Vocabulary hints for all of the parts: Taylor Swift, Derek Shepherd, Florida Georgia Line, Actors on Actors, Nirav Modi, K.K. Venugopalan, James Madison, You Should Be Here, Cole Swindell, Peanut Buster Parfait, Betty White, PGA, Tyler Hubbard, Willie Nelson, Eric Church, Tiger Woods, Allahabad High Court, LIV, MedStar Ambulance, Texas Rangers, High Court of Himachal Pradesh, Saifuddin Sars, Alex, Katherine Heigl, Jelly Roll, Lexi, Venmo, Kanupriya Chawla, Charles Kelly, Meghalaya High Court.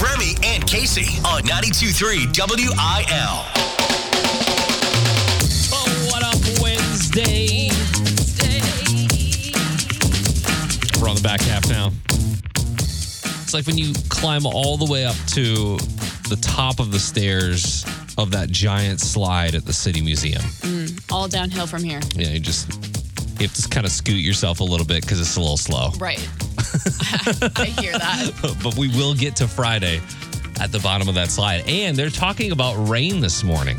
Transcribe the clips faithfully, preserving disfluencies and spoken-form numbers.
with Remy and Casey on ninety-two point three W I L. Oh, what up, Wednesday? Wednesday. We're on the back half now. It's like when you climb all the way up to the top of the stairs of that giant slide at the City Museum. Mm, all downhill from here. Yeah, you just, you have to kind of scoot yourself a little bit because it's a little slow. Right. I, I hear that. But we will get to Friday at the bottom of that slide. And they're talking about rain this morning.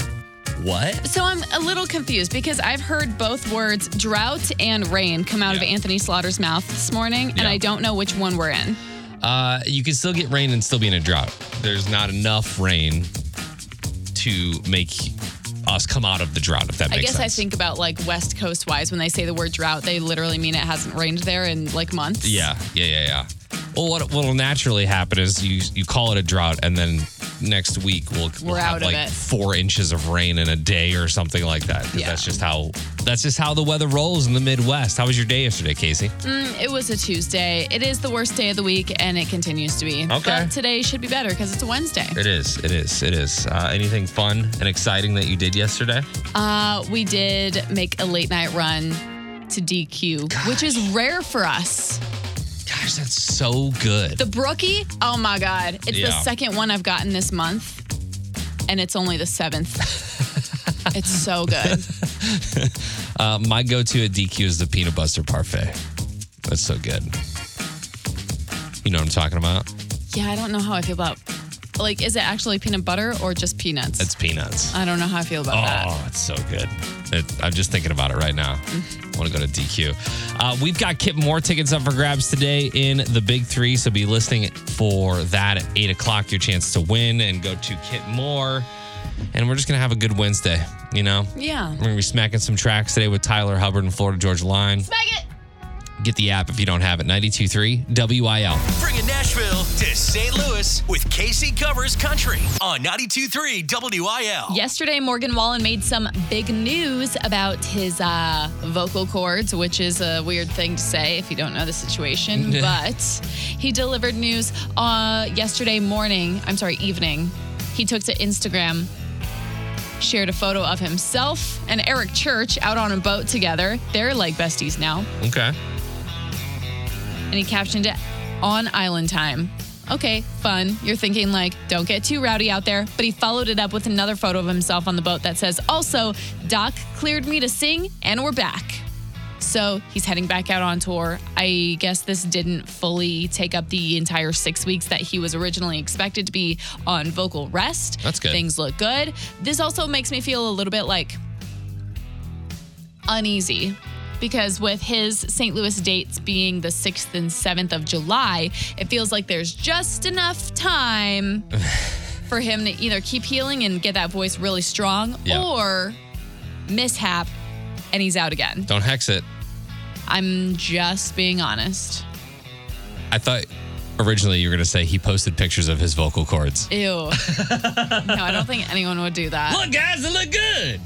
What? So I'm a little confused because I've heard both words drought and rain come out yeah. of Anthony Slaughter's mouth this morning. Yeah. And I don't know which one we're in. Uh, you can still get rain and still be in a drought. There's not enough rain to make us come out of the drought, if that makes sense. I guess sense. I think about, like, West Coast-wise, when they say the word drought, they literally mean it hasn't rained there in, like, months. Yeah, yeah, yeah, yeah. Well, what will naturally happen is you you call it a drought, and then next week we'll, we'll have, like, it. four inches of rain in a day or something like that. Yeah. That's just how that's just how the weather rolls in the Midwest. How was your day yesterday, Casey? Mm, it was a Tuesday. It is the worst day of the week, and it continues to be. Okay. But today should be better because it's a Wednesday. It is. It is. It is. Uh, anything fun and exciting that you did yesterday? Uh, we did make a late-night run to D Q, Gosh. which is rare for us. Gosh, that's so good. The Brookie? Oh, my God. It's yeah. the second one I've gotten this month, and it's only the seventh. It's so good. uh, my go-to at D Q is the Peanut Buster Parfait. That's so good. You know what I'm talking about? Yeah, I don't know how I feel about Like, is it actually peanut butter or just peanuts? It's peanuts. I don't know how I feel about oh, that. Oh, it's so good. It, I'm just thinking about it right now. I want to go to D Q. Uh, we've got Kip Moore tickets up for grabs today in the Big Three, so be listening for that at eight o'clock, your chance to win and go to Kip Moore. And we're just going to have a good Wednesday, you know? Yeah. We're going to be smacking some tracks today with Tyler Hubbard and Florida Georgia Line. Smack it! Get the app if you don't have it. ninety-two point three W I L. Bringing Nashville to Saint Louis with Casey Covers Country on ninety-two point three W I L. Yesterday, Morgan Wallen made some big news about his uh, vocal cords, which is a weird thing to say if you don't know the situation. But he delivered news uh, yesterday morning. I'm sorry, evening. He took to Instagram, shared a photo of himself and Eric Church out on a boat together. They're like besties now. Okay. And he captioned it, "On Island Time." Okay, fun. You're thinking, like, don't get too rowdy out there. But he followed it up with another photo of himself on the boat that says, "Also, Doc cleared me to sing, and we're back." So he's heading back out on tour. I guess this didn't fully take up the entire six weeks that he was originally expected to be on vocal rest. That's good. Things look good. This also makes me feel a little bit, like, uneasy. Because with his Saint Louis dates being the sixth and seventh of July, it feels like there's just enough time for him to either keep healing and get that voice really strong yeah. or mishap and he's out again. Don't hex it. I'm just being honest. I thought originally you were going to say he posted pictures of his vocal cords. Ew. No, I don't think anyone would do that. Look, guys, it look good.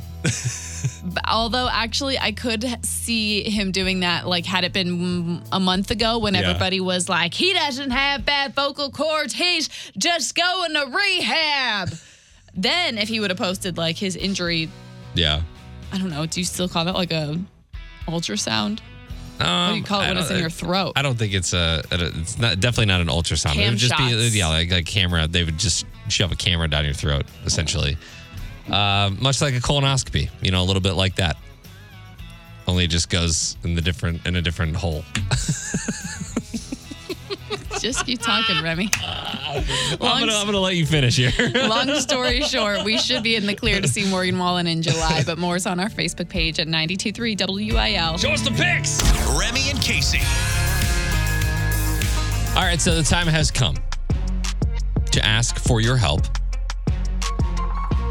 Although, actually, I could see him doing that, like, had it been a month ago when yeah. everybody was like, he doesn't have bad vocal cords. He's just going to rehab. Then if he would have posted, like, his injury. Yeah. I don't know. Do you still call that, like, a ultrasound? Um, what do you call it when it's in your throat? I don't think it's a, it's not definitely not an ultrasound. Cam it would just shots. be, yeah, like, like camera. They would just shove a camera down your throat, essentially. Uh, much like a colonoscopy, you know, a little bit like that. Only it just goes in the different in a different hole. Just keep talking, Remy. Uh, long, I'm gonna I'm gonna let you finish here. Long story short, we should be in the clear to see Morgan Wallen in July, but more's on our Facebook page at ninety-two point three W I L. Show us the pics, Remy and Casey. All right, so the time has come to ask for your help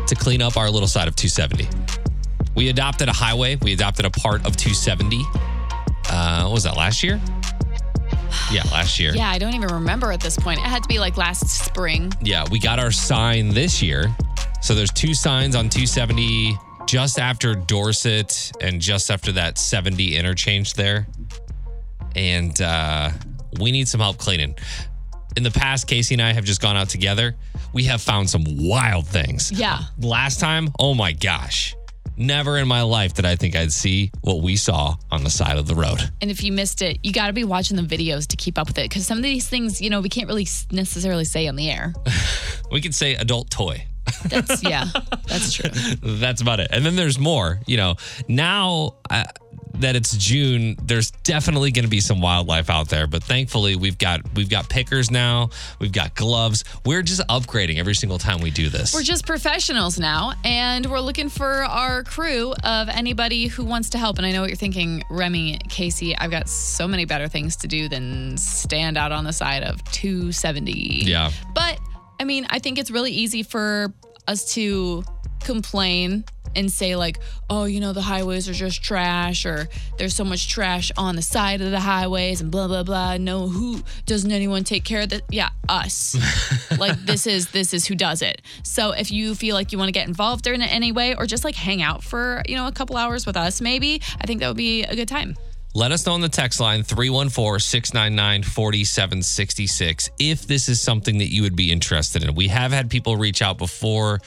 to clean up our little side of two seventy. We adopted a highway. We adopted a part of two seventy. Uh, what was that, last year? Yeah, last year. Yeah, I don't even remember at this point. It had to be like last spring. Yeah, we got our sign this year. So there's two signs on two seventy just after Dorset and just after that seventy interchange there. And uh, we need some help cleaning. in the past, Casey and I have just gone out together. We have found some wild things. Yeah. Last time, oh my gosh. Never in my life did I think I'd see what we saw on the side of the road. And if you missed it, you got to be watching the videos to keep up with it. Because some of these things, you know, we can't really necessarily say on the air. We could say adult toy. That's, yeah, that's true. That's about it. And then there's more, you know, now uh, that it's June, there's definitely going to be some wildlife out there. But thankfully, we've got we've got pickers now. We've got gloves. We're just upgrading every single time we do this. We're just professionals now. And we're looking for our crew of anybody who wants to help. And I know what you're thinking, Remy, Casey, I've got so many better things to do than stand out on the side of two seventy. Yeah. But I mean, I think it's really easy for us to complain and say like, oh, you know, the highways are just trash, or there's so much trash on the side of the highways and blah, blah, blah. No, who doesn't anyone take care of that? Yeah, us. Like this is this is who does it. So if you feel like you want to get involved in it anyway, or just like hang out for, you know, a couple hours with us, maybe, I think that would be a good time. Let us know on the text line, three one four, six nine nine, four seven six six, if this is something that you would be interested in. We have had people reach out before.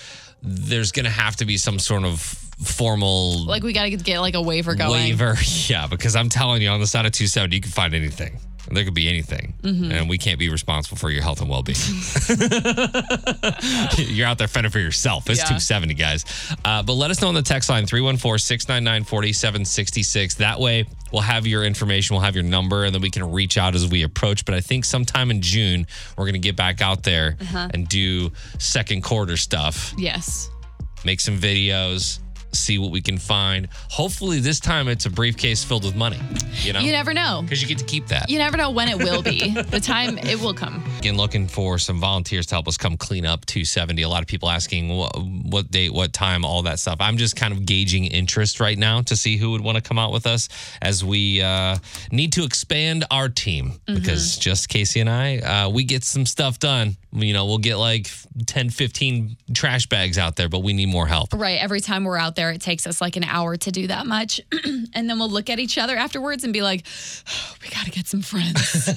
There's going to have to be some sort of formal... Like, we got to get, like, a waiver going. Waiver, yeah, because I'm telling you, on the side of two seventy, you can find anything. There could be anything. Mm-hmm. And we can't be responsible for your health and well-being. You're out there fending for yourself. It's yeah. two seventy, guys. Uh, but let us know on the text line, three one four, six nine nine, four seven six six. That way, we'll have your information, we'll have your number, and then we can reach out as we approach. But I think sometime in June, we're going to get back out there uh-huh. and do second quarter stuff. Yes. Make some videos. See what we can find. Hopefully this time it's a briefcase filled with money. You know, you never know, because you get to keep that. You never know when it will be. The time it will come. Again, looking for some volunteers to help us come clean up two seventy. A lot of people asking what, what date, what time, all that stuff. I'm just kind of gauging interest right now to see who would want to come out with us as we uh, need to expand our team mm-hmm. because just Casey and I, uh, we get some stuff done. You know, we'll get like ten, fifteen trash bags out there, but we need more help. Right. Every time we're out there, it takes us like an hour to do that much. And then we'll look at each other afterwards and be like, oh, we got to get some friends.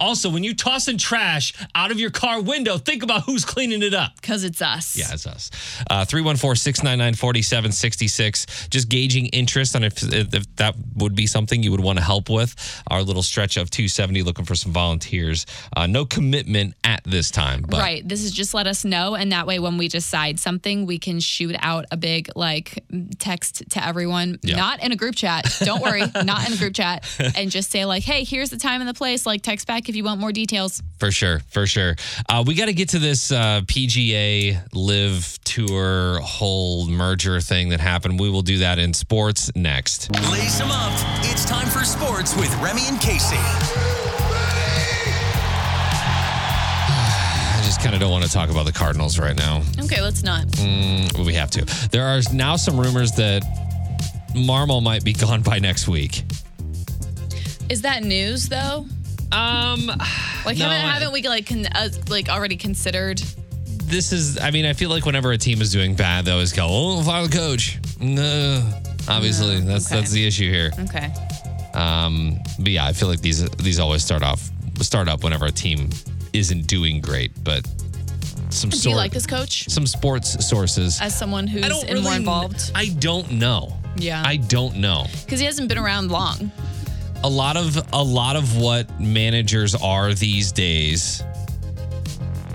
Also, when you toss in trash out of your car window, think about who's cleaning it up. Because it's us. Yeah, it's us. Uh, three one four, six nine nine, four seven six six. Just gauging interest on if, if that would be something you would want to help with. Our little stretch of two seventy looking for some volunteers. Uh, no commitment at this. This time. But. Right. This is just let us know. And that way, when we decide something, we can shoot out a big like text to everyone, yeah. not in a group chat. Don't worry, not in a group chat. And just say like, hey, here's the time and the place. Like text back if you want more details. For sure. For sure. Uh, we got to get to this uh, P G A Live Tour whole merger thing that happened. We will do that in sports next. Lace them up. It's time for sports with Remy and Casey. Kind of don't want to talk about the Cardinals right now. Okay, let's not. Mm, we have to. There are now some rumors that Marmo might be gone by next week. Is that news though? Um, like no, haven't, haven't we like con- uh, like already considered? This is. I mean, I feel like whenever a team is doing bad, they always go, "Oh, fire the coach." No, obviously uh, that's okay. That's the issue here. Okay. Um, but yeah, I feel like these these always start off start up whenever a team isn't doing great, but some sort. Do you like this coach? Some sports sources. As someone who's I don't really, more involved? I don't know. Yeah. I don't know. Because he hasn't been around long. A lot of a lot of what managers are these days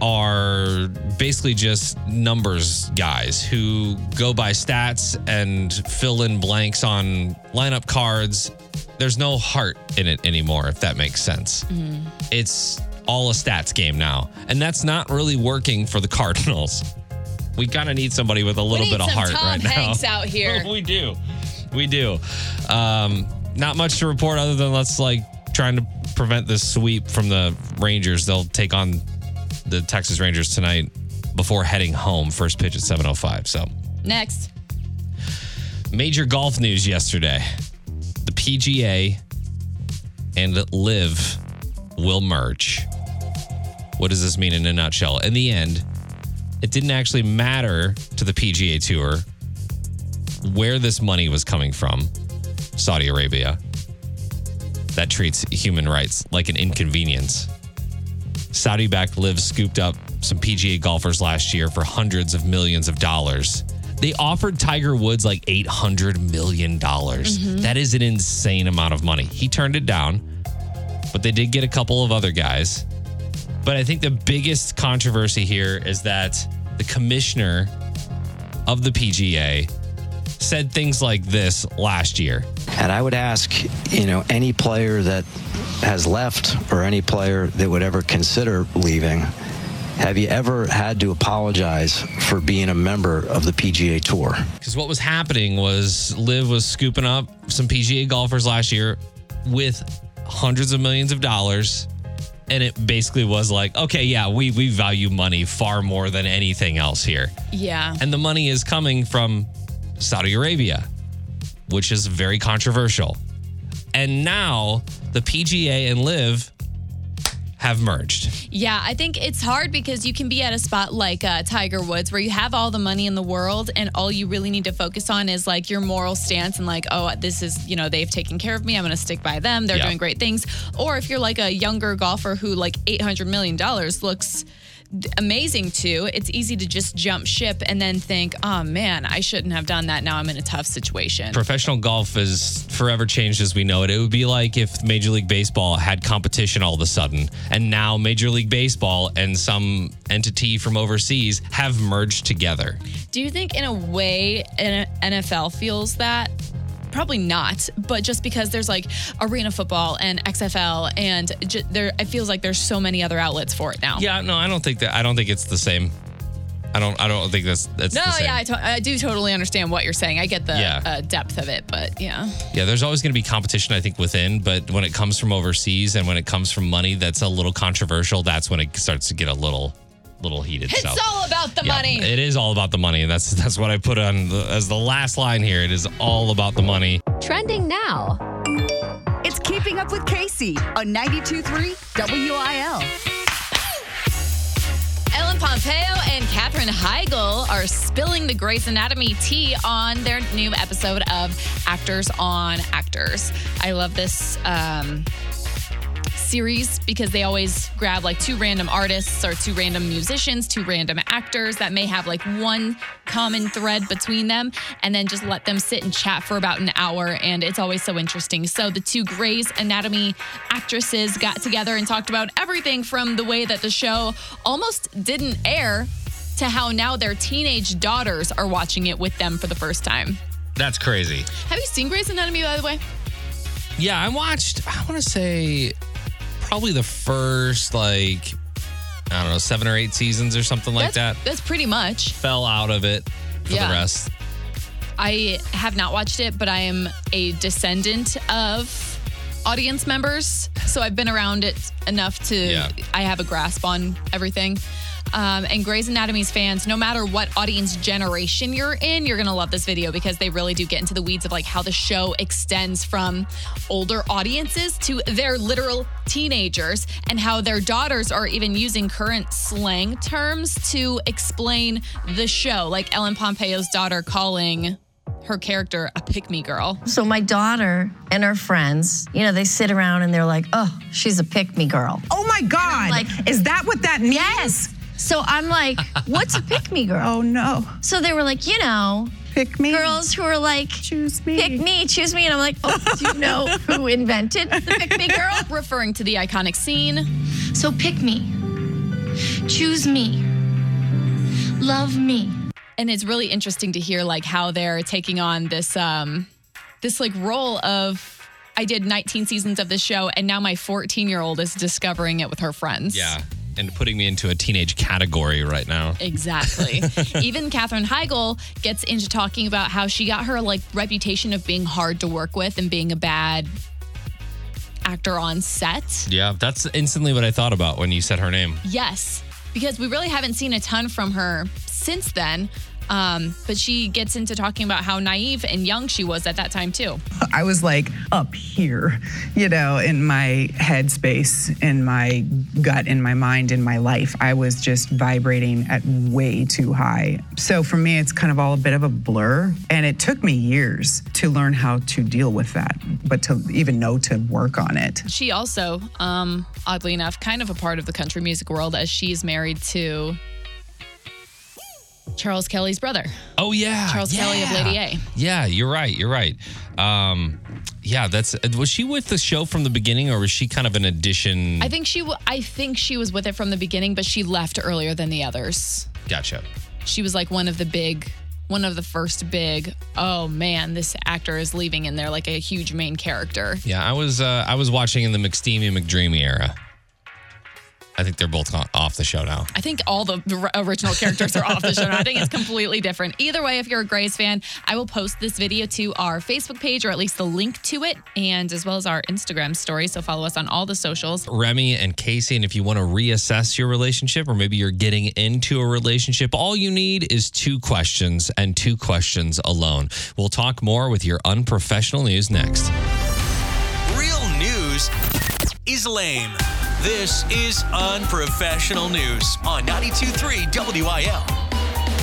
are basically just numbers guys who go by stats and fill in blanks on lineup cards. There's no heart in it anymore, if that makes sense. Mm-hmm. It's all a stats game now. And that's not really working for the Cardinals. We kind of need somebody with a little bit of heart Tom right Hanks now. Out here. We do. We do. Um, not much to report other than let's like trying to prevent this sweep from the Rangers. They'll take on the Texas Rangers tonight before heading home. First pitch at seven oh five. So next. Major golf news yesterday. The P G A and Live will merge. What does this mean in a nutshell? In the end, it didn't actually matter to the P G A Tour where this money was coming from. Saudi Arabia. That treats human rights like an inconvenience. Saudi-backed L I V scooped up some P G A golfers last year for hundreds of millions of dollars. They offered Tiger Woods like eight hundred million dollars. Mm-hmm. That is an insane amount of money. He turned it down, but they did get a couple of other guys. But I think the biggest controversy here is that the commissioner of the P G A said things like this last year. And I would ask, you know, any player that has left or any player that would ever consider leaving, have you ever had to apologize for being a member of the P G A Tour? Because what was happening was Liv was scooping up some P G A golfers last year with hundreds of millions of dollars. And it basically was like, okay, yeah, we, we value money far more than anything else here. Yeah. And the money is coming from Saudi Arabia, which is very controversial. And now the P G A and L I V have merged. Yeah, I think it's hard because you can be at a spot like uh, Tiger Woods where you have all the money in the world and all you really need to focus on is like your moral stance and like, oh, this is, you know, they've taken care of me. I'm going to stick by them. They're yeah. doing great things. Or if you're like a younger golfer who like eight hundred million dollars looks amazing too, it's easy to just jump ship and then think, oh man, I shouldn't have done that. Now I'm in a tough situation. Professional golf is forever changed as we know it. It would be like if Major League Baseball had competition all of a sudden, and now Major League Baseball and some entity from overseas have merged together. Do you think in a way N F L feels that? Probably not, but just because there's like arena football and X F L and j- there, it feels like there's so many other outlets for it now. Yeah, no, I don't think that. I don't think it's the same. I don't. I don't think that's. that's no, the same. yeah, I, to- I do totally understand what you're saying. I get the yeah. uh, depth of it, but yeah. Yeah, there's always going to be competition, I think, within. But when it comes from overseas and when it comes from money, that's a little controversial. That's when it starts to get a little. little heated. It's so. all about the yeah, money. It is all about the money. That's that's what I put on the, as the last line here. It is all about the money. Trending now. It's Keeping Up with Casey on ninety-two point three W I L. Ellen Pompeo and Katherine Heigl are spilling the Grey's Anatomy tea on their new episode of Actors on Actors. I love this um series because they always grab like two random artists or two random musicians, two random actors that may have like one common thread between them and then just let them sit and chat for about an hour, and it's always so interesting. So the two Grey's Anatomy actresses got together and talked about everything from the way that the show almost didn't air to how now their teenage daughters are watching it with them for the first time. That's crazy. Have you seen Grey's Anatomy, by the way? Yeah, I watched, I want to say... probably the first, like, I don't know, seven or eight seasons or something like that's, that. That's pretty much. Fell out of it for yeah. the rest. I have not watched it, but I am a descendant of audience members. So I've been around it enough to, yeah. I have a grasp on everything. Um, and Grey's Anatomy's fans, no matter what audience generation you're in, you're going to love this video because they really do get into the weeds of like how the show extends from older audiences to their literal teenagers and how their daughters are even using current slang terms to explain the show. Like Ellen Pompeo's daughter calling her character a pick-me girl. So my daughter and her friends, you know, they sit around and they're like, oh, she's a pick-me girl. Oh my God. Like, is that what that means? Yes. So I'm like, what's a pick-me girl? Oh, no. So they were like, you know, pick me. Girls who are like, choose me. Pick me, choose me. And I'm like, oh, do you know who invented the pick-me girl? Referring to the iconic scene. So pick me, choose me, love me. And it's really interesting to hear like how they're taking on this, um, this like role of, I did nineteen seasons of this show and now my fourteen-year-old is discovering it with her friends. Yeah. And putting me into a teenage category right now. Exactly. Even Katherine Heigl gets into talking about how she got her like reputation of being hard to work with and being a bad actor on set. Yeah, that's instantly what I thought about when you said her name. Yes, because we really haven't seen a ton from her since then. Um, but she gets into talking about how naive and young she was at that time, too. I was like up here, you know, in my headspace, in my gut, in my mind, in my life. I was just vibrating at way too high. So for me, it's kind of all a bit of a blur. And it took me years to learn how to deal with that, but to even know to work on it. She also, um, oddly enough, kind of a part of the country music world, as she's married to Charles Kelly's brother. Oh, yeah. Charles yeah. Kelly of Lady A. Yeah, you're right. You're right. Um, yeah, that's... Was she with the show from the beginning, or was she kind of an addition? I think she w- I think she was with it from the beginning, but she left earlier than the others. Gotcha. She was like one of the big... One of the first big, oh man, this actor is leaving, and they're like a huge main character. Yeah, I was uh, I was watching in the McSteamy, McDreamy era. I think they're both off the show now. I think all the original characters are off the show now. I think it's completely different. Either way, if you're a Grey's fan, I will post this video to our Facebook page, or at least the link to it, and as well as our Instagram story. So follow us on all the socials. Remy and Casey, and if you want to reassess your relationship, or maybe you're getting into a relationship, all you need is two questions, and two questions alone. We'll talk more with your unprofessional news next. Real news is lame. This is Unprofessional News on ninety-two point three W I L.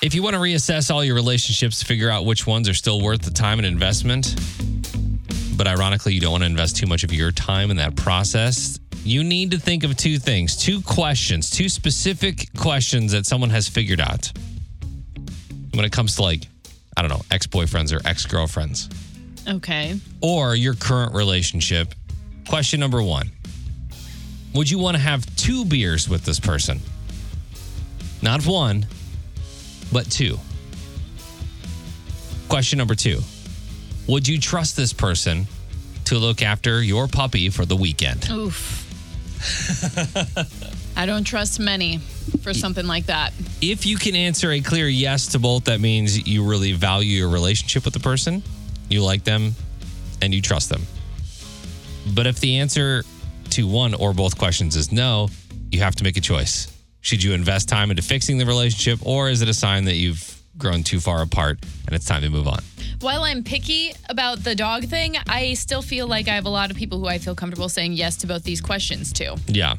If you want to reassess all your relationships to figure out which ones are still worth the time and investment, but ironically, you don't want to invest too much of your time in that process, you need to think of two things, two questions, two specific questions that someone has figured out. When it comes to, like, I don't know, ex-boyfriends or ex-girlfriends. Okay. Or your current relationship. Question number one. Would you want to have two beers with this person? Not one, but two. Question number two. Would you trust this person to look after your puppy for the weekend? Oof. I don't trust many for something like that. If you can answer a clear yes to both, that means you really value your relationship with the person, you like them, and you trust them. But if the answer to one or both questions is no, you have to make a choice. Should you invest time into fixing the relationship, or is it a sign that you've grown too far apart and it's time to move on? While I'm picky about the dog thing, I still feel like I have a lot of people who I feel comfortable saying yes to both these questions to. Yeah.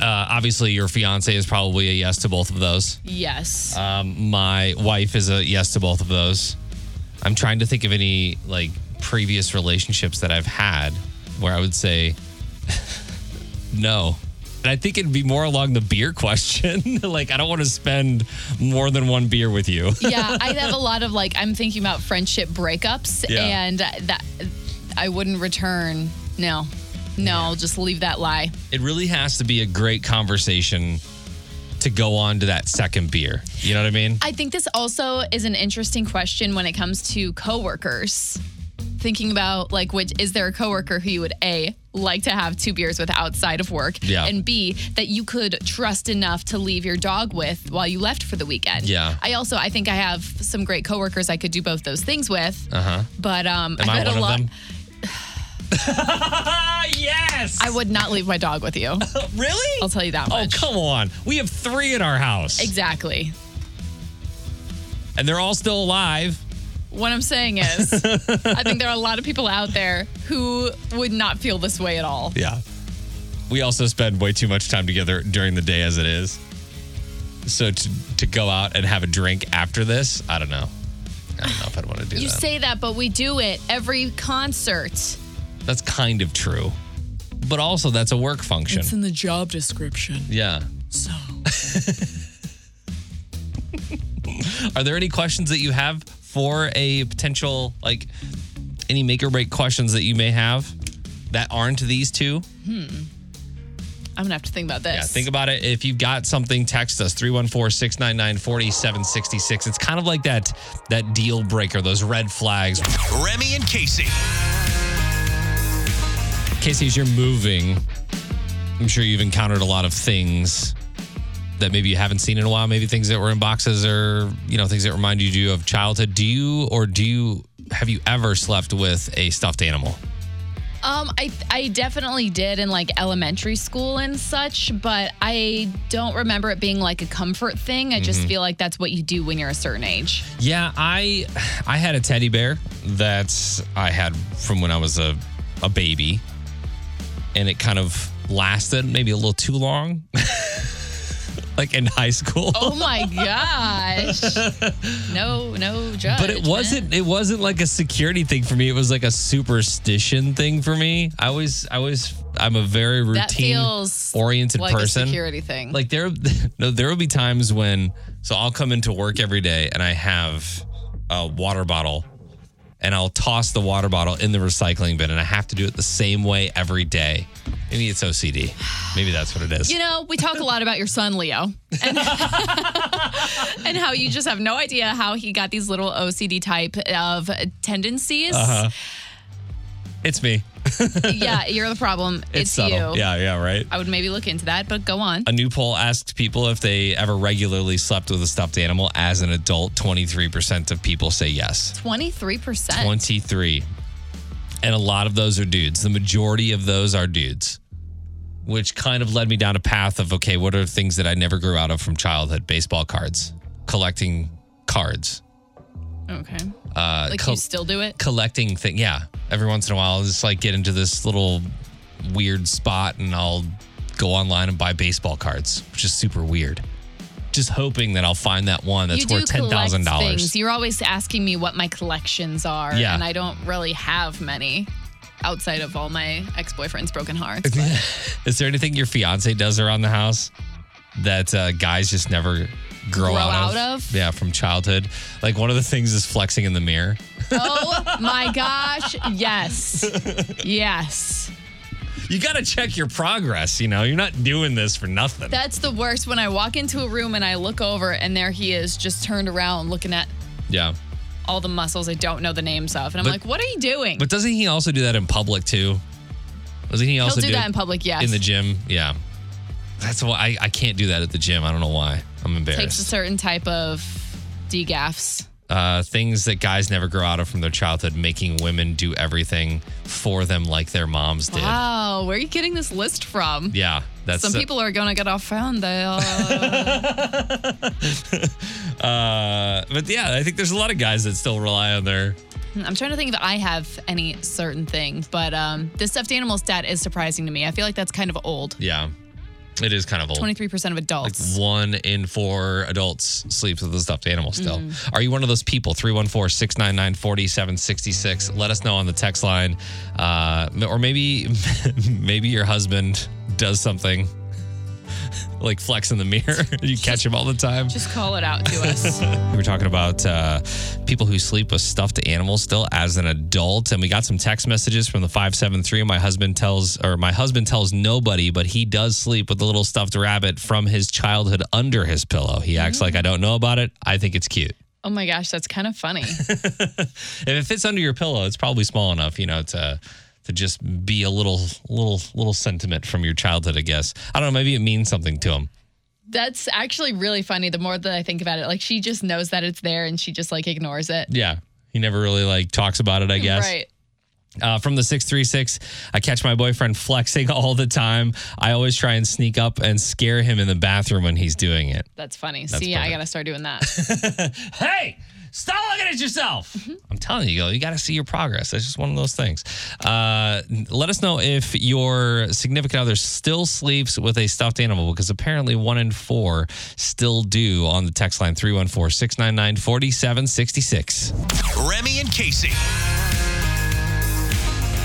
Uh, obviously, your fiance is probably a yes to both of those. Yes. Um, my wife is a yes to both of those. I'm trying to think of any, like, previous relationships that I've had where I would say no. And I think it'd be more along the beer question. Like, I don't want to spend more than one beer with you. Yeah, I have a lot of, like, I'm thinking about friendship breakups, yeah. and that I wouldn't return. No, no, yeah. I'll just leave that lie. It really has to be a great conversation to go on to that second beer. You know what I mean? I think this also is an interesting question when it comes to coworkers. Thinking about, like, which is there a coworker who you would A, like to have two beers with outside of work, yeah. and B, that you could trust enough to leave your dog with while you left for the weekend. Yeah. I also I think I have some great coworkers I could do both those things with. Uh huh. But um, am I, I one a lot- of them? Yes. I would not leave my dog with you. Really? I'll tell you that much. Oh, come on. We have three in our house. Exactly. And they're all still alive. What I'm saying is, I think there are a lot of people out there who would not feel this way at all. Yeah. We also spend way too much time together during the day as it is. So to, to go out and have a drink after this, I don't know. I don't know if I'd want to do that. You say that, but we do it every concert. That's kind of true. But also, that's a work function. It's in the job description. Yeah. So... Are there any questions that you have for a potential, like, any make or break questions that you may have that aren't these two? Hmm. I'm going to have to think about this. Yeah, think about it. If you've got something, text us, three one four, six nine nine, four seven six six. It's kind of like that that deal breaker, those red flags. Remy and Casey. Casey, as you're moving, I'm sure you've encountered a lot of things that maybe you haven't seen in a while, maybe things that were in boxes, or, you know, things that remind you of childhood. Do you, or do you, have you ever slept with a stuffed animal? Um, I I definitely did in like elementary school and such, but I don't remember it being like a comfort thing. I just mm-hmm. feel like that's what you do when you're a certain age. Yeah, I I had a teddy bear that I had from when I was a, a baby, and it kind of lasted maybe a little too long. Like in high school. Oh my gosh. No, no judgment. But it wasn't it wasn't like a security thing for me. It was like a superstition thing for me. I always I always I'm a very routine oriented like person. A security thing. Like there no there will be times when so I'll come into work every day and I have a water bottle and I'll toss the water bottle in the recycling bin and I have to do it the same way every day. Maybe it's O C D. Maybe that's what it is. You know, we talk a lot about your son, Leo, and, and how you just have no idea how he got these little O C D type of tendencies. Uh-huh. It's me. Yeah, you're the problem. It's, it's subtle. You. Yeah, yeah, right. I would maybe look into that, but go on. A new poll asked people if they ever regularly slept with a stuffed animal as an adult. twenty-three percent of people say yes. twenty-three percent? twenty-three. And a lot of those are dudes. The majority of those are dudes, which kind of led me down a path of, okay, what are things that I never grew out of from childhood? Baseball cards, collecting cards. Okay. Uh, like co- you still do it? Collecting things. Yeah. Every once in a while, I'll just like get into this little weird spot and I'll go online and buy baseball cards, which is super weird. Just hoping that I'll find that one that's worth ten thousand dollars. You're always asking me what my collections are, yeah. And I don't really have many outside of all my ex-boyfriend's broken hearts. Is there anything your fiance does around the house that uh, guys just never grow, grow out, out of? of? Yeah, from childhood. Like one of the things is flexing in the mirror. Oh my gosh, yes. Yes. You got to check your progress, you know? You're not doing this for nothing. That's the worst. When I walk into a room and I look over and there he is just turned around looking at yeah, all the muscles I don't know the names of. And I'm but, like, what are you doing? But doesn't he also do that in public too? Doesn't he also He'll do, do that in public, yes. In the gym, yeah. That's why I, I can't do that at the gym. I don't know why. I'm embarrassed. It takes a certain type of degaffs. Uh, things that guys never grow out of from their childhood, making women do everything for them like their moms did. Wow, where are you getting this list from? Yeah. That's Some a- people are going to get off on there. uh, but yeah, I think there's a lot of guys that still rely on their... I'm trying to think if I have any certain thing, but um, this stuffed animal stat is surprising to me. I feel like that's kind of old. Yeah. It is kind of old. twenty-three percent of adults. Like one in four adults sleeps with a stuffed animal still. Mm-hmm. Are you one of those people? three one four, six nine nine, four seven six six. Let us know on the text line. Uh, or maybe maybe your husband does something like flex in the mirror. You catch him all the time. Just call it out to us. We were talking about uh, people who sleep with stuffed animals still as an adult. And we got some text messages from the five seven three. My husband tells or my husband tells nobody, but he does sleep with a little stuffed rabbit from his childhood under his pillow. He acts mm. like I don't know about it. I think it's cute. Oh my gosh, that's kind of funny. If it fits under your pillow, it's probably small enough, you know, to to just be a little, little, little sentiment from your childhood, I guess. I don't know, maybe it means something to him. That's actually really funny. The more that I think about it, like she just knows that it's there and she just like ignores it. Yeah. He never really like talks about it, I guess. Right. Uh, from the six three six, I catch my boyfriend flexing all the time. I always try and sneak up and scare him in the bathroom when he's doing it. That's funny. That's See, perfect. I got to start doing that. Hey! Stop looking at yourself. Mm-hmm. I'm telling you, you got to see your progress. That's just one of those things. Uh, let us know if your significant other still sleeps with a stuffed animal, because apparently one in four still do on the text line three one four, six nine nine, four seven six six. Remy and Casey.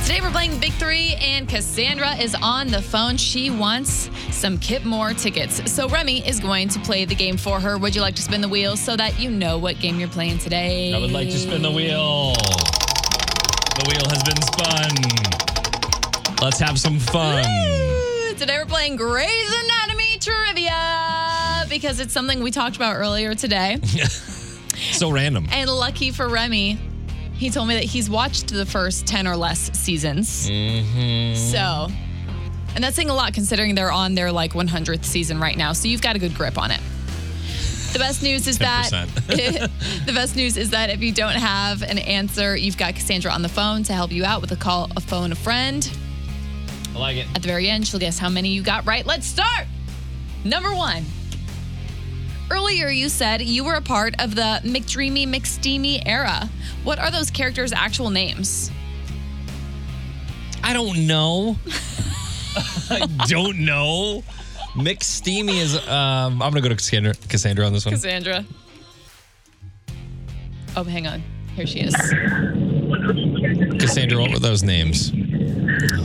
Today we're playing Big Three, and Cassandra is on the phone. She wants some Kip Moore tickets. So Remy is going to play the game for her. Would you like to spin the wheel so that you know what game you're playing today? I would like to spin the wheel. The wheel has been spun. Let's have some fun. Woo! Today we're playing Grey's Anatomy Trivia because it's something we talked about earlier today. So random. And lucky for Remy, he told me that he's watched the first ten or less seasons. Mm-hmm. So, and that's saying a lot considering they're on their like one hundredth season right now. So you've got a good grip on it. The best news is that it, the best news is that if you don't have an answer, you've got Cassandra on the phone to help you out with a call, a phone, a friend. I like it. At the very end, she'll guess how many you got right. Let's start. Number one. Earlier, you said you were a part of the McDreamy, McSteamy era. What are those characters' actual names? I don't know. I don't know. McSteamy is... Um, I'm going to go to Cassandra, Cassandra on this one. Cassandra. Oh, hang on. Here she is. Cassandra, what were those names?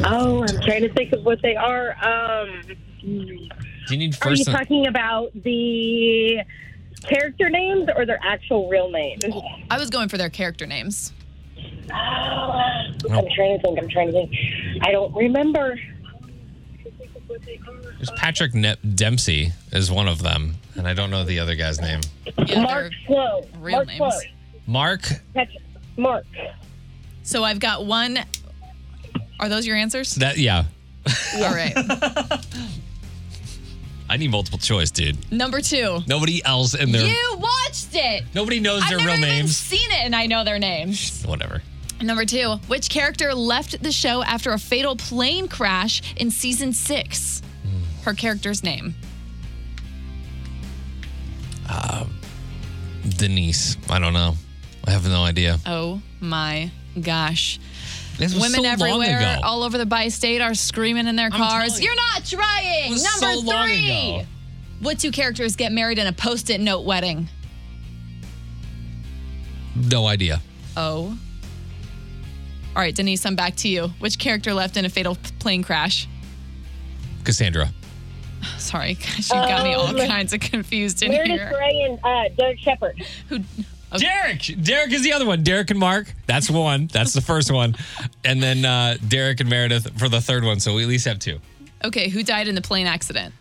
Oh, I'm trying to think of what they are. Um... Do you need first Are you talking about the character names or their actual real names? I was going for their character names. Uh, I'm trying to think. I'm trying to think. I don't remember. There's Patrick ne- Dempsey is one of them, and I don't know the other guy's name. Yeah, Mark Sloan. Real Mark names. Sloan. Mark. Patrick. Mark. So I've got one. Are those your answers? That yeah. yeah. All right. I need multiple choice, dude. Number two. Nobody else in there. You watched it. Nobody knows I've their real names. I've never seen it and I know their names. Whatever. Number two. Which character left the show after a fatal plane crash in season six? Mm. Her character's name. Uh, Denise. I don't know. I have no idea. Oh my gosh. This was Women so everywhere, long ago. all over the bi-state, are screaming in their cars. You, You're not trying. It was Number so long three. Ago. What two characters get married in a post-it note wedding? No idea. Oh. All right, Denise, I'm back to you. Which character left in a fatal plane crash? Cassandra. Sorry, she got um, me all kinds of confused in Meredith here. Meredith Grey and uh, Derek Shepherd. Who? Okay. Derek! Derek is the other one. Derek and Mark. That's one. That's the first one. And then uh, Derek and Meredith for the third one. So we at least have two. Okay. Who died in the plane accident?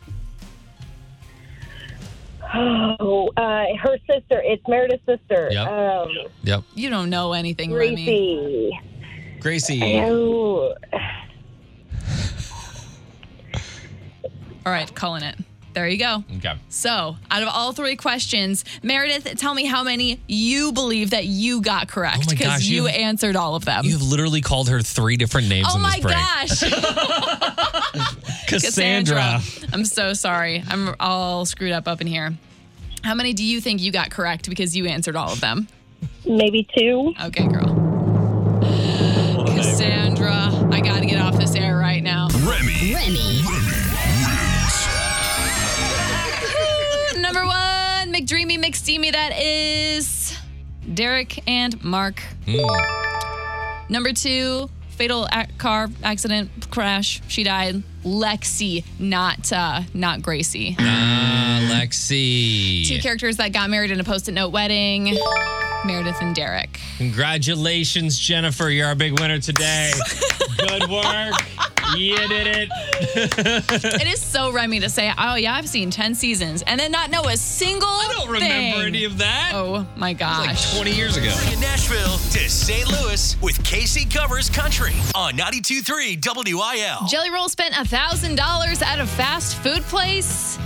Oh, uh, her sister. It's Meredith's sister. Yep. Um, yep. You don't know anything, Gracie. Remy. Gracie. Oh. All right. Calling it. There you go. Okay. So, out of all three questions, Meredith, tell me how many you believe that you got correct because oh you answered all of them. You've literally called her three different names oh in this break. Oh my gosh. Cassandra. Cassandra. I'm so sorry. I'm all screwed up up in here. How many do you think you got correct because you answered all of them? Maybe two. Okay, girl. Oh, Cassandra, baby. I got to get off this air right now. Remy. Remy. Remy. Number one, McDreamy, McSteamy, that is Derek and Mark. Mm. Number two, fatal ac- car accident crash. She died. Lexi, not uh, not Gracie. Ah, uh, Lexi. Two characters that got married in a post-it note wedding. Meredith and Derek. Congratulations, Jennifer. You're our big winner today. Good work. You did it. It is so Remy to say, oh, yeah, I've seen ten seasons and then not know a single thing. I don't thing. remember any of that. Oh, my gosh. It was like twenty years ago. In Nashville to Saint Louis with Casey Covers Country on ninety-two point three W I L. Jelly Roll spent one thousand dollars at a fast food place.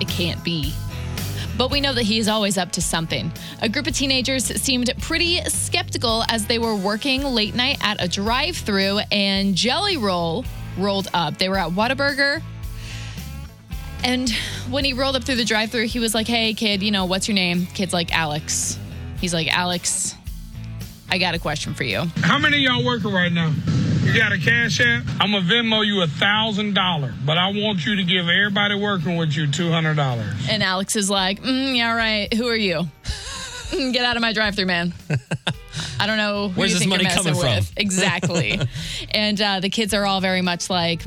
It can't be. But we know that he is always up to something. A group of teenagers seemed pretty skeptical as they were working late night at a drive-thru and Jelly Roll rolled up. They were at Whataburger. And when he rolled up through the drive-thru, he was like, hey, kid, you know, what's your name? Kid's like, Alex. He's like, Alex, I got a question for you. How many of y'all working right now? You got a Cash App? I'm going to Venmo you one thousand dollars, but I want you to give everybody working with you two hundred dollars. And Alex is like, mm, yeah, all right, who are you? Get out of my drive-thru, man. I don't know who Where's you think this money you're messing coming with. From? Exactly. And uh, the kids are all very much like,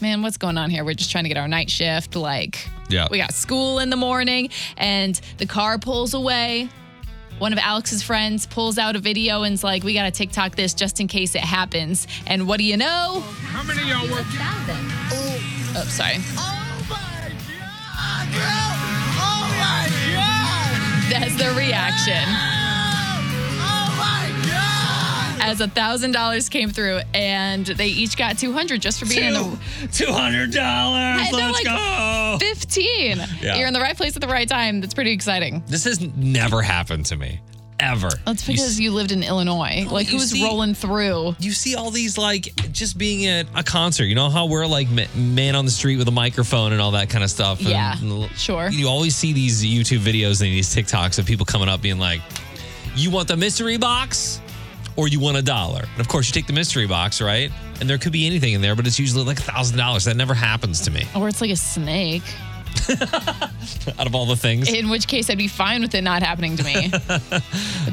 man, what's going on here? We're just trying to get our night shift. Like, yeah. We got school in the morning, and the car pulls away. One of Alex's friends pulls out a video and's like, we got to TikTok this just in case it happens. And what do you know? How many of y'all work? Oh. oh, sorry. Oh, my God, girl. Oh, my God. That's their reaction. Oh, my God. As was a thousand dollars came through, and they each got two hundred just for being two, in the two hundred dollars. Let's like go. Fifteen. Yeah. You're in the right place at the right time. That's pretty exciting. This has never happened to me. Ever. That's because you, you lived in Illinois. Like, who's see, rolling through? You see all these, like, just being at a concert. You know how we're, like, man on the street with a microphone and all that kind of stuff? Yeah, and, and sure. You always see these YouTube videos and these TikToks of people coming up being like, you want the mystery box or you want a dollar? And, of course, you take the mystery box, right? And there could be anything in there, but it's usually, like, a thousand dollars. That never happens to me. Or it's like a snake. Out of all the things. In which case, I'd be fine with it not happening to me. But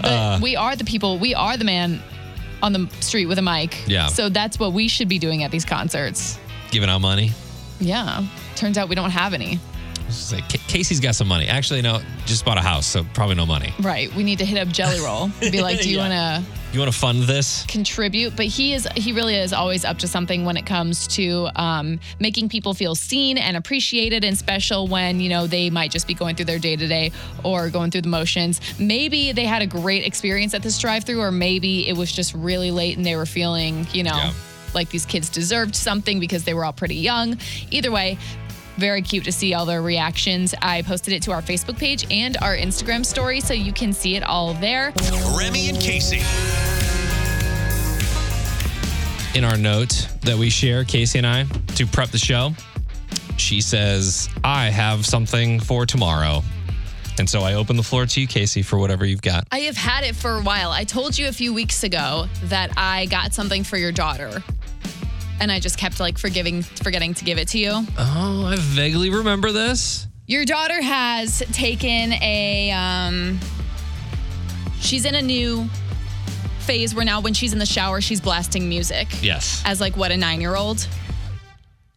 uh, we are the people. We are the man on the street with a mic. Yeah. So that's what we should be doing at these concerts. Giving out money? Yeah. Turns out we don't have any. Like, Casey's got some money. Actually, no, just bought a house, so probably no money. Right. We need to hit up Jelly Roll. Be like, do you yeah. want to... You want to fund this? Contribute. But he is he really is always up to something when it comes to um, making people feel seen and appreciated and special when, you know, they might just be going through their day-to-day or going through the motions. Maybe they had a great experience at this drive-thru, or maybe it was just really late and they were feeling, you know, yeah. like these kids deserved something because they were all pretty young. Either way, very cute to see all their reactions. I posted it to our Facebook page and our Instagram story, so you can see it all there. Remy and Casey. In our note that we share, Casey and I, to prep the show, she says, I have something for tomorrow. And so I open the floor to you, Casey, for whatever you've got. I have had it for a while. I told you a few weeks ago that I got something for your daughter. And I just kept like forgiving, forgetting to give it to you. Oh, I vaguely remember this. Your daughter has taken a, um, she's in a new phase where now when she's in the shower, she's blasting music. Yes. As like, what, a nine-year-old?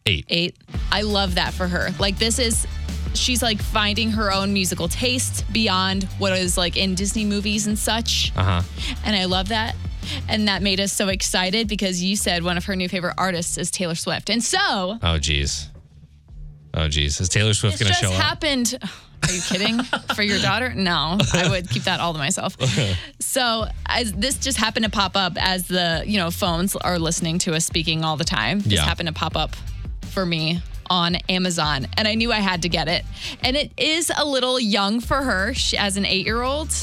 Eight. Eight. I love that for her. Like this is, she's like finding her own musical taste beyond what is like in Disney movies and such. Uh-huh. And I love that. And that made us so excited because you said one of her new favorite artists is Taylor Swift. And so... Oh, geez. Oh, geez. Is Taylor Swift going to show up? It just happened. Are you kidding? For your daughter? No. I would keep that all to myself. So as this just happened to pop up as the, you know, phones are listening to us speaking all the time. This yeah. happened to pop up for me on Amazon. And I knew I had to get it. And it is a little young for her she, as an eight-year-old.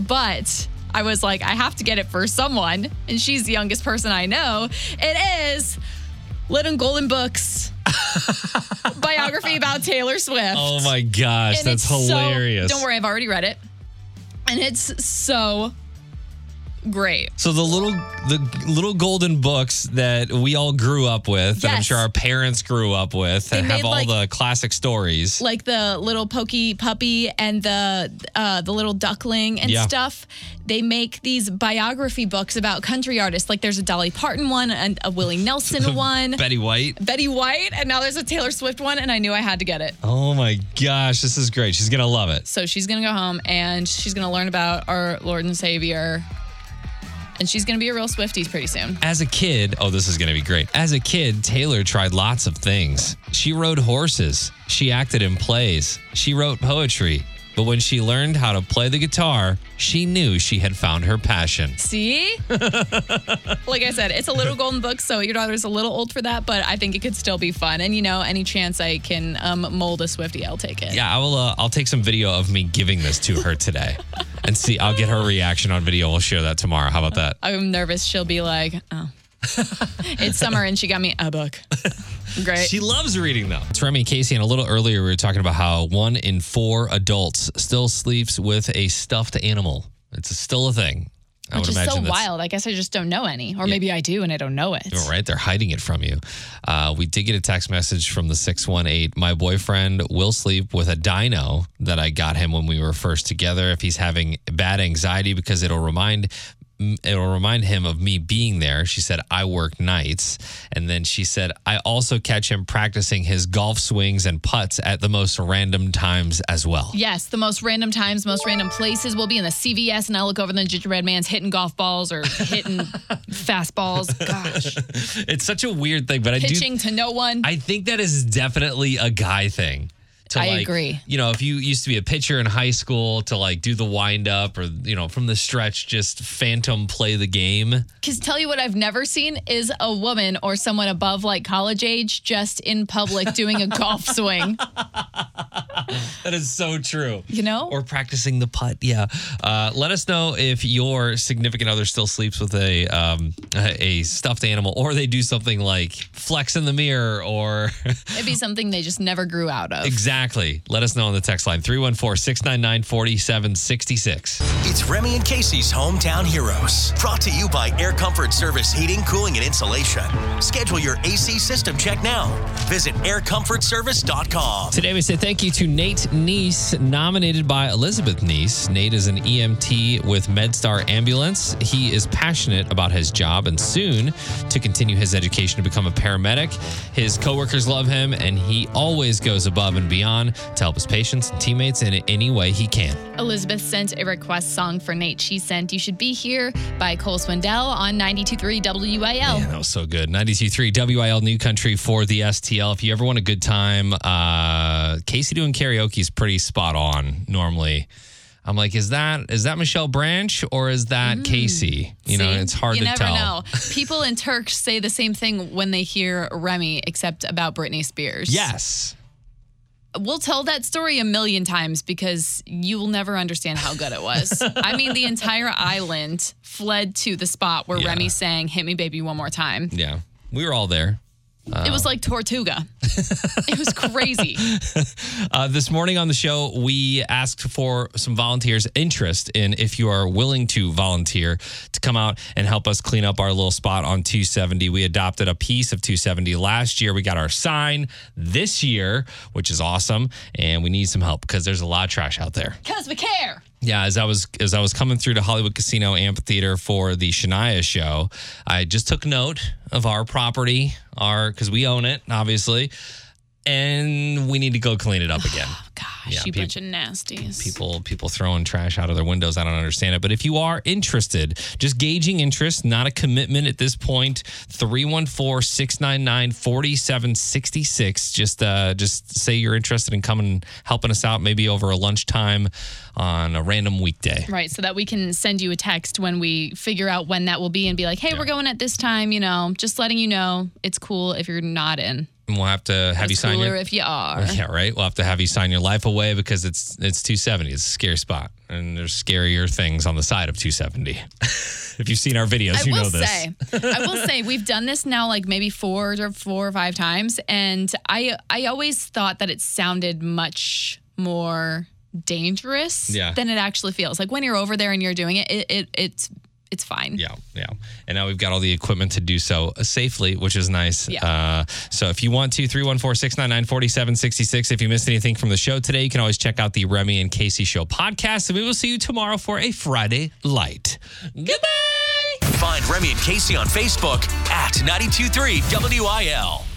But... I was like, I have to get it for someone. And she's the youngest person I know. It is Little Golden Book's biography about Taylor Swift. Oh my gosh, and that's hilarious. So, don't worry, I've already read it. And it's so great. So the little the little golden books that we all grew up with, yes. that I'm sure our parents grew up with, that have all like, the classic stories. Like the little pokey puppy and the uh, the little duckling and yeah. stuff. They make these biography books about country artists. Like there's a Dolly Parton one and a Willie Nelson one. Betty White. Betty White. And now there's a Taylor Swift one, and I knew I had to get it. Oh my gosh, this is great. She's going to love it. So she's going to go home and she's going to learn about our Lord and Savior. And she's going to be a real Swiftie pretty soon. As a kid, oh, this is going to be great. As a kid, Taylor tried lots of things. She rode horses. She acted in plays. She wrote poetry. But when she learned how to play the guitar, she knew she had found her passion. See? Like I said, it's a little golden book, so your daughter's a little old for that, but I think it could still be fun. And, you know, any chance I can um, mold a Swiftie, I'll take it. Yeah, I will. Uh, I'll take some video of me giving this to her today and see. I'll get her reaction on video. We'll share that tomorrow. How about that? I'm nervous. She'll be like, oh. It's summer and she got me a book. Great. She loves reading though. It's Remy and Casey, and a little earlier we were talking about how one in four adults still sleeps with a stuffed animal. It's still a thing. I Which would is so that's... wild. I guess I just don't know any. Or yeah. maybe I do and I don't know it. You're right. They're hiding it from you. Uh, we did get a text message from the six one eight. My boyfriend will sleep with a dino that I got him when we were first together if he's having bad anxiety because it'll remind It'll remind him of me being there. She said, I work nights. And then she said, I also catch him practicing his golf swings and putts at the most random times as well. Yes, the most random times, most random places. We'll be in the C V S and I'll look over and the gingerbread man's hitting golf balls or hitting fastballs. Gosh. It's such a weird thing, but Pitching I do. Pitching to no one. I think that is definitely a guy thing. to I like, agree. You know, if you used to be a pitcher in high school to like do the wind up or, you know, from the stretch, just phantom play the game. Because tell you what I've never seen is a woman or someone above like college age just in public doing a golf swing. That is so true. You know? Or practicing the putt. Yeah. Uh, let us know if your significant other still sleeps with a, um, a, a stuffed animal or they do something like flex in the mirror or... It'd be something they just never grew out of. Exactly. Let us know on the text line. three one four, six nine nine, four seven six six. It's Remy and Casey's Hometown Heroes. Brought to you by Air Comfort Service Heating, Cooling, and Insulation. Schedule your A C system check now. Visit air comfort service dot com. Today we say thank you to Nate Neese, nominated by Elizabeth Neese. Nate is an E M T with MedStar Ambulance. He is passionate about his job and soon to continue his education to become a paramedic. His coworkers love him, and he always goes above and beyond to help his patients and teammates in any way he can. Elizabeth sent a request song for Nate. She sent You Should Be Here by Cole Swindell on ninety-two point three W I L. Man, that was so good. ninety-two point three W I L, New Country for the S T L. If you ever want a good time, uh, Casey doing karaoke is pretty spot on normally. I'm like, is that is that Michelle Branch or is that mm. Casey? You See, know, it's hard to tell. You never know. People in Turk say the same thing when they hear Remy, except about Britney Spears. Yes. We'll tell that story a million times because you will never understand how good it was. I mean, the entire island fled to the spot where yeah. Remy sang Hit Me Baby One More Time. Yeah. We were all there. Uh, it was like Tortuga. It was crazy. Uh, this morning on the show, we asked for some volunteers' interest in if you are willing to volunteer to come out and help us clean up our little spot on two seventy. We adopted a piece of two seventy last year. We got our sign this year, which is awesome. And we need some help because there's a lot of trash out there. Because we care. Yeah, as I was as I was coming through to Hollywood Casino Amphitheater for the Shania show, I just took note of our property, our because we own it, obviously, and we need to go clean it up again. Oh gosh, yeah, you pe- bunch of nasties! People, people throwing trash out of their windows. I don't understand it. But if you are interested, just gauging interest, not a commitment at this point. three one four, six nine nine, four seven six six. Just, uh, just say you're interested in coming, helping us out, maybe over a lunchtime on a random weekday. Right, so that we can send you a text when we figure out when that will be and be like, hey, yeah. we're going at this time, you know, just letting you know it's cool if you're not in. And we'll have to have it's you sign your... if you are. Yeah, right? We'll have to have you sign your life away because it's it's two seventy. It's a scary spot. And there's scarier things on the side of two seventy. If you've seen our videos, I you know this. Say, I will say, we've done this now like maybe four or four or five times. And I I always thought that it sounded much more... dangerous yeah. than it actually feels. Like when you're over there and you're doing it, it, it it's it's fine. Yeah, yeah. And now we've got all the equipment to do so safely, which is nice. Yeah. Uh, so if you want to, three one four, six nine nine, four seven six six. If you missed anything from the show today, you can always check out the Remy and Casey Show podcast. And we will see you tomorrow for a Friday Light. Goodbye! Find Remy and Casey on Facebook at ninety-two point three W I L.